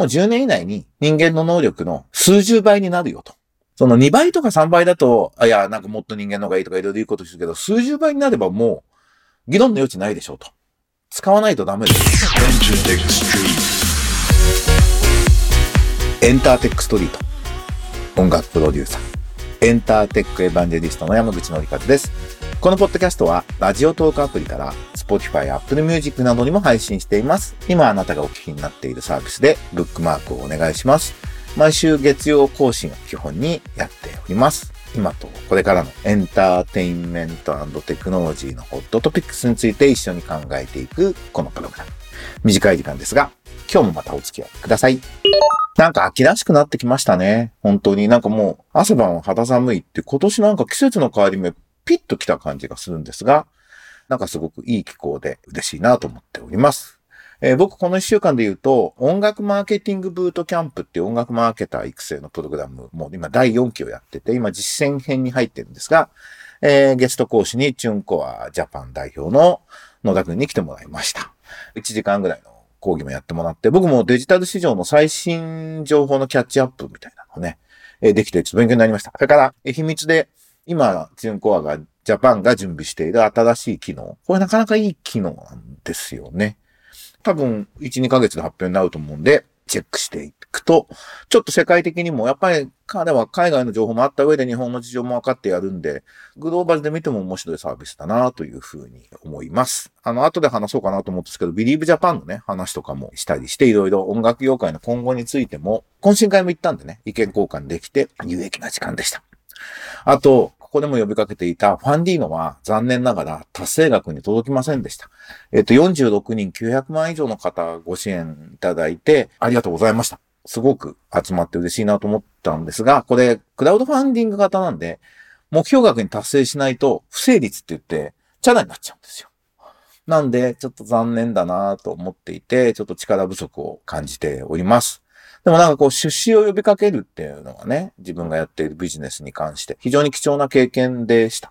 もう10年以内に人間の能力の数十倍になるよと。その2倍とか3倍だと、いや、なんかもっと人間の方がいいとかいろいろ言うことするけど、数十倍になればもう議論の余地ないでしょうと。使わないとダメです。エンターテックストリート。音楽プロデューサー。エンターテックエヴァンジェリストの山口のりかずです。このポッドキャストはラジオトークアプリから Spotify、Apple Music などにも配信しています。今あなたがお聞きになっているサービスでブックマークをお願いします。毎週月曜更新を基本にやっております。今とこれからのエンターテインメント&テクノロジーのホットトピックスについて一緒に考えていくこのプログラム。短い時間ですが、今日もまたお付き合いください。なんか秋らしくなってきましたね。本当になんかもう朝晩は肌寒いって今年なんか季節の変わり目ピッと来た感じがするんですが、なんかすごくいい気候で嬉しいなと思っております。僕この1週間で言うと音楽マーケティングブートキャンプっていう音楽マーケター育成のプログラムも今第4期をやってて今実践編に入ってるんですが、ゲスト講師にチュンコアジャパン代表の野田くんに来てもらいました。1時間ぐらいの講義もやってもらって、僕もデジタル市場の最新情報のキャッチアップみたいなのをね、できてちょっと勉強になりました。それから秘密で今チュンコアがジャパンが準備している新しい機能、これなかなかいい機能なんですよね。多分、1、2ヶ月で発表になると思うんで、チェックしていくと、ちょっと世界的にも、やっぱり彼は海外の情報もあった上で日本の事情も分かってやるんで、グローバルで見ても面白いサービスだなというふうに思います。後で話そうかなと思うんですけど、ビリーヴジャパンのね、話とかもしたりして、いろいろ音楽業界の今後についても、懇親会も行ったんでね、意見交換できて、有益な時間でした。あと、ここでも呼びかけていたファンディーノは残念ながら達成額に届きませんでした。46人900万以上の方ご支援いただいてありがとうございました。すごく集まって嬉しいなと思ったんですが、これクラウドファンディング型なんで目標額に達成しないと不成立って言ってチャラになっちゃうんですよ。なんでちょっと残念だなと思っていて、ちょっと力不足を感じております。でもなんかこう出資を呼びかけるっていうのはね、自分がやっているビジネスに関して非常に貴重な経験でした。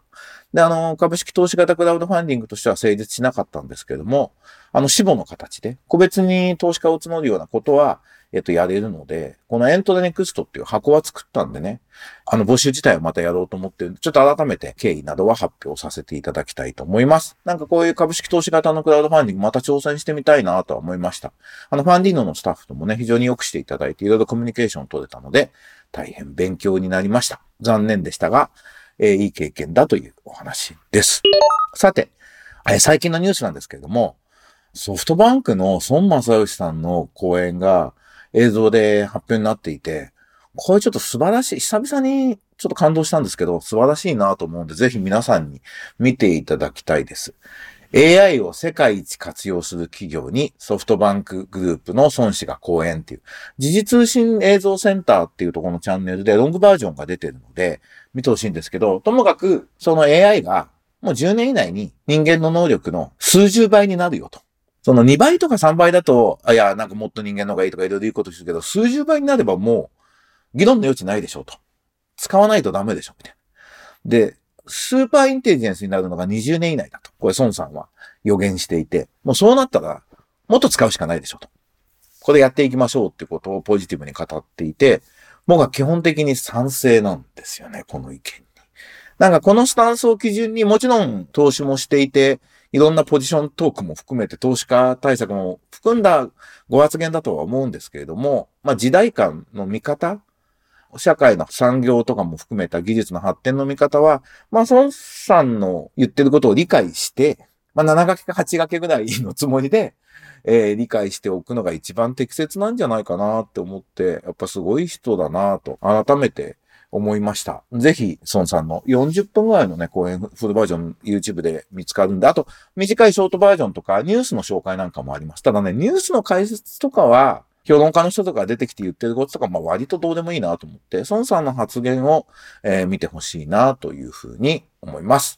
で、株式投資型クラウドファンディングとしては成立しなかったんですけれども、私募の形で個別に投資家を募るようなことは、やれるので、このエントレネクストっていう箱は作ったんでね、募集自体をまたやろうと思ってるんで、ちょっと改めて経緯などは発表させていただきたいと思います。なんかこういう株式投資型のクラウドファンディングまた挑戦してみたいなとは思いました。ファンディーノのスタッフともね、非常に良くしていただいて、いろいろコミュニケーションを取れたので、大変勉強になりました。残念でしたが、いい経験だというお話です。さて、最近のニュースなんですけれども、ソフトバンクの孫正義さんの講演が、映像で発表になっていて、これちょっと素晴らしい、久々にちょっと感動したんですけど、素晴らしいなと思うんで、ぜひ皆さんに見ていただきたいです。AI を世界一活用する企業にソフトバンクグループの孫氏が講演っていう、時事通信映像センターっていうところのチャンネルでロングバージョンが出てるので、見てほしいんですけど、ともかくその AI がもう10年以内に人間の能力の数十倍になるよと。その2倍とか3倍だと、いや、なんかもっと人間の方がいいとかいろいろ言うことするけど、数十倍になればもう議論の余地ないでしょうと。使わないとダメでしょ、みたいな。で、スーパーインテリジェンスになるのが20年以内だと。これ孫さんは予言していて、もうそうなったらもっと使うしかないでしょうと。これやっていきましょうってことをポジティブに語っていて、僕は基本的に賛成なんですよね、この意見に。なんかこのスタンスを基準にもちろん投資もしていて、いろんなポジショントークも含めて投資家対策も含んだご発言だとは思うんですけれども、時代感の見方、社会の産業とかも含めた技術の発展の見方は、孫さんの言ってることを理解して、7掛けか8掛けぐらいのつもりで、理解しておくのが一番適切なんじゃないかなって思って、やっぱすごい人だなと改めて思いました。ぜひ、孫さんの40分ぐらいのね、講演フルバージョン YouTube で見つかるんで、あと、短いショートバージョンとか、ニュースの紹介なんかもあります。ただね、ニュースの解説とかは、評論家の人とか出てきて言ってることとか、割とどうでもいいなと思って、孫さんの発言を、見てほしいなというふうに思います。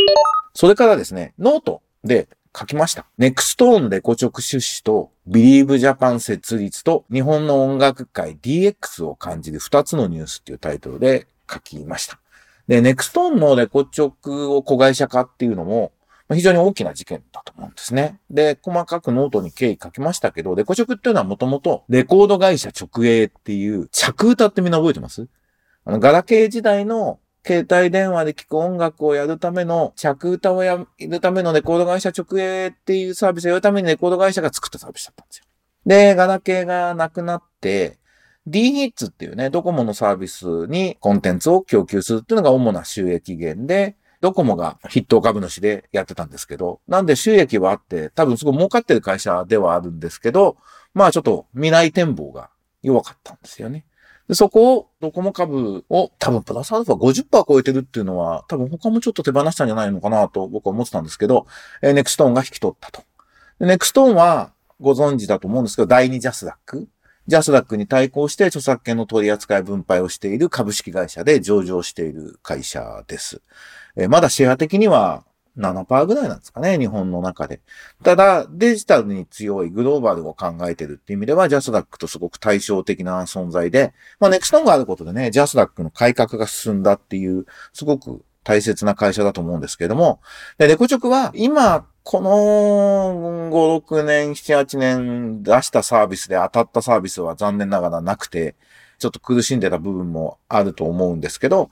それからですね、ノートで書きました。ネクストーンレコ直出資とビリーヴジャパン設立と日本の音楽界 DX を感じる2つのニュースっていうタイトルで、書きました。で、ネクストーンのレコ直を子会社化っていうのも、非常に大きな事件だと思うんですね。で、細かくノートに経緯書きましたけど、レコ食っていうのはもともとレコード会社直営っていう、着歌ってみんな覚えてます？ガラケー時代の携帯電話で聴く音楽をやるための、着歌をやるためのレコード会社直営っていうサービスをやるためにレコード会社が作ったサービスだったんですよ。で、ガラケーがなくなって、D ヒッツっていうね、ドコモのサービスにコンテンツを供給するっていうのが主な収益源で、ドコモが筆頭株主でやってたんですけど、なんで収益はあって、多分すごい儲かってる会社ではあるんですけど、まあちょっと未来展望が弱かったんですよね。でそこをドコモ株を多分プラスアルファ 50% 超えてるっていうのは、多分他もちょっと手放したんじゃないのかなと僕は思ってたんですけど、ネクストーンが引き取ったと。ネクストーンはご存知だと思うんですけど、第2ジャスダックに対抗して著作権の取り扱い分配をしている株式会社で上場している会社です。まだシェア的には 7% ぐらいなんですかね、日本の中で。ただ、デジタルに強いグローバルを考えてるっていう意味では、ジャスダックとすごく対照的な存在で、まあ、ネクストンがあることでね、ジャスダックの改革が進んだっていう、すごく大切な会社だと思うんですけれども、でレコ直は今、この5、6年、7、8年出したサービスで当たったサービスは残念ながらなくて、ちょっと苦しんでた部分もあると思うんですけど、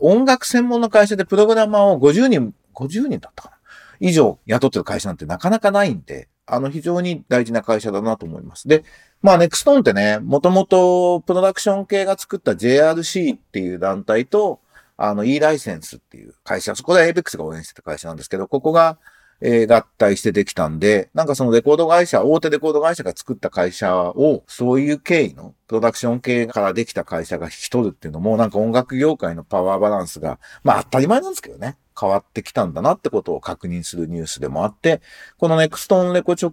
音楽専門の会社でプログラマーを50人だったかな以上雇ってる会社なんてなかなかないんで、非常に大事な会社だなと思います。で、まあネクストーンってね、もともとプロダクション系が作った JRC っていう団体と、E ライセンスっていう会社、そこで APEX が応援してた会社なんですけど、ここが合体してできたんで、なんかそのレコード会社、大手レコード会社が作った会社を、そういう経緯のプロダクション系からできた会社が引き取るっていうのも、なんか音楽業界のパワーバランスが、まあ当たり前なんですけどね、変わってきたんだなってことを確認するニュースでもあって、このネクストンレコ直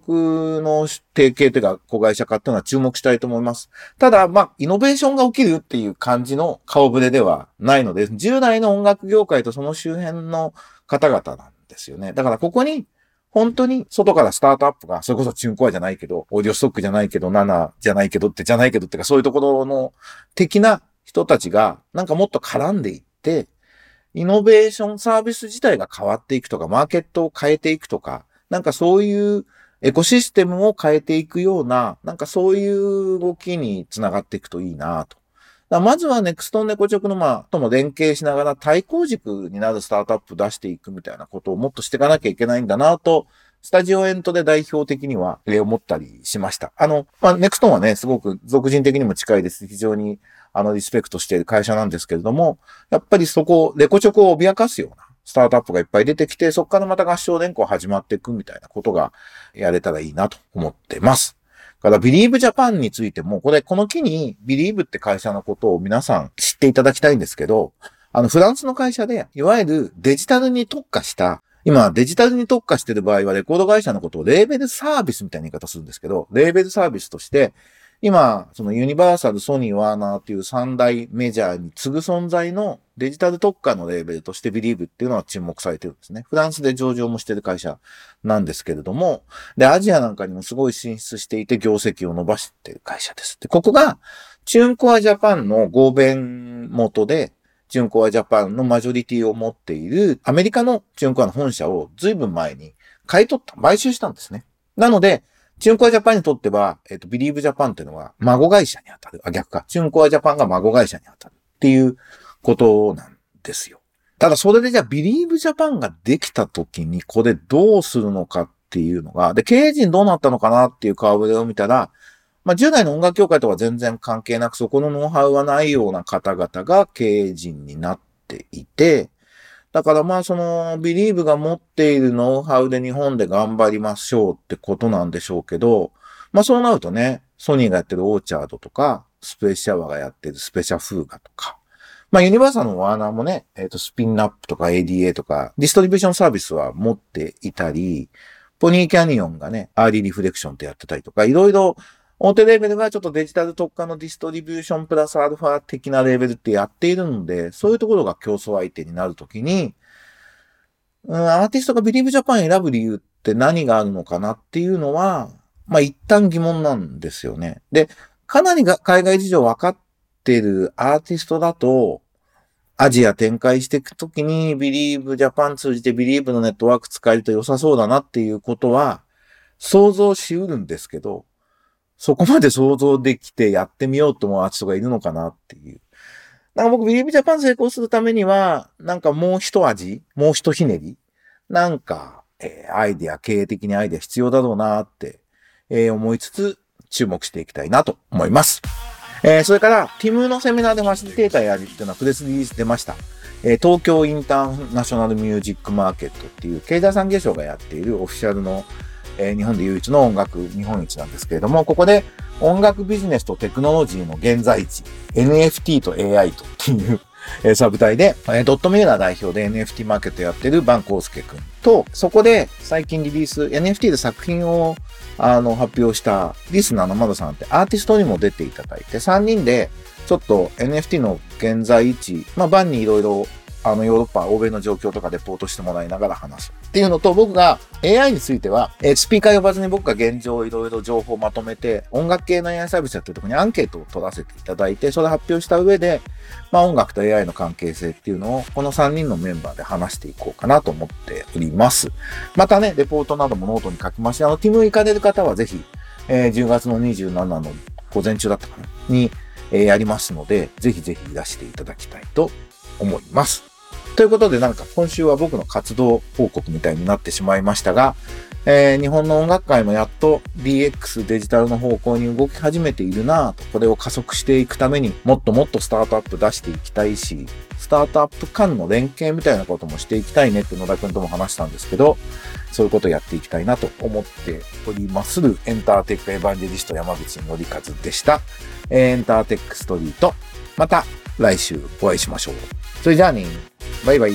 の提携というか、子会社化っていうのは注目したいと思います。ただ、まあ、イノベーションが起きるっていう感じの顔ぶれではないので、従来の音楽業界とその周辺の方々なんですよね。だからここに本当に外からスタートアップがそれこそチュンコアじゃないけどオーディオストックじゃないけど7じゃないけどってかそういうところの的な人たちがなんかもっと絡んでいってイノベーションサービス自体が変わっていくとかマーケットを変えていくとかなんかそういうエコシステムを変えていくようななんかそういう動きにつながっていくといいなぁと。まずはネクストンレコ直のとも連携しながら対抗軸になるスタートアップ出していくみたいなことをもっとしていかなきゃいけないんだなと、スタジオエントで代表的には例を持ったりしました。ネクストンはね、すごく属人的にも近いです。非常にリスペクトしている会社なんですけれども、やっぱりそこをレコ直を脅かすようなスタートアップがいっぱい出てきて、そこからまた合唱連行始まっていくみたいなことがやれたらいいなと思ってます。からビリーヴジャパンについても、この機にビリーヴって会社のことを皆さん知っていただきたいんですけど、フランスの会社で、いわゆるデジタルに特化した、今デジタルに特化している場合はレコード会社のことをレーベルサービスみたいな言い方するんですけど、レーベルサービスとして、今、そのユニバーサル、ソニー、ワーナーという3大メジャーに次ぐ存在のデジタル特化のレーベルとしてビリーヴっていうのは注目されてるんですね。フランスで上場もしてる会社なんですけれども、で、アジアなんかにもすごい進出していて業績を伸ばしてる会社です。で、ここがチュンコアジャパンの合弁元で、チュンコアジャパンのマジョリティを持っているアメリカのチュンコアの本社を随分前に買収したんですね。なので、チュンコアジャパンにとっては、ビリーヴジャパンっていうのは孫会社に当たる。逆か。チュンコアジャパンが孫会社に当たるっていうことなんですよ。ただそれでじゃあビリーヴジャパンができた時にこれどうするのかっていうのが、で、経営陣どうなったのかなっていう顔ぶれを見たら、まあ、従来の音楽業界とは全然関係なく、そこのノウハウはないような方々が経営陣になっていて、だからまあそのビリーヴが持っているノウハウで日本で頑張りましょうってことなんでしょうけど、まあそうなるとね、ソニーがやってるオーチャードとか、スペースシャワーがやってるスペシャフーガとか、まあユニバーサルのワーナーもね、スピンナップとか ADA とか、ディストリビューションサービスは持っていたり、ポニーキャニオンがね、アーリーリフレクションってやってたりとか、いろいろ大手レーベルがちょっとデジタル特化のディストリビューションプラスアルファ的なレーベルってやっているので、そういうところが競争相手になるときに、アーティストがビリーヴジャパン選ぶ理由って何があるのかなっていうのは、まあ一旦疑問なんですよね。で、かなり海外事情分かってるアーティストだと、アジア展開していくときにビリーヴジャパン通じてビリーヴのネットワーク使えると良さそうだなっていうことは想像しうるんですけど、そこまで想像できてやってみようと思うアーティストがいるのかなっていう。なんか僕ビリーヴジャパン成功するためには、なんかもう一味、もう一ひねり、なんか、アイデア、経営的にアイデア必要だろうなって、思いつつ注目していきたいなと思います。それから、ティムのセミナーでファシリテーターやるっていうのはプレスリリース出ました。東京インターナショナルミュージックマーケットっていう経済産業省がやっているオフィシャルの日本で唯一の音楽日本一なんですけれども、ここで音楽ビジネスとテクノロジーの現在地 NFT と AI とっていうサブ隊でドットミューラー代表で NFT マーケットやってるバンコウスケ君と、そこで最近リリース NFT で作品を発表したリスナーのまどさんってアーティストにも出ていただいて、3人でちょっと NFT の現在位置、晩にいろいろヨーロッパ、欧米の状況とかレポートしてもらいながら話すっていうのと、僕が AI については、スピーカー呼ばずに僕が現状いろいろ情報をまとめて、音楽系の AI サービスやってるところにアンケートを取らせていただいて、それを発表した上で、音楽と AI の関係性っていうのを、この3人のメンバーで話していこうかなと思っております。またね、レポートなどもノートに書きまして、ティム行かれる方はぜひ、10月の27の午前中だったかな、に、やりますので、ぜひぜひいらしていただきたいと思います。ということで、なんか今週は僕の活動報告みたいになってしまいましたが、日本の音楽界もやっと DX デジタルの方向に動き始めているなぁと、これを加速していくためにもっともっとスタートアップ出していきたいし、スタートアップ間の連携みたいなこともしていきたいねって野田くんとも話したんですけど、そういうことをやっていきたいなと思っておりまするエンターテックエヴァンジェリスト山口のりかずでした。エンターテックストリート、また来週お会いしましょう。それじゃあね、バイバイ。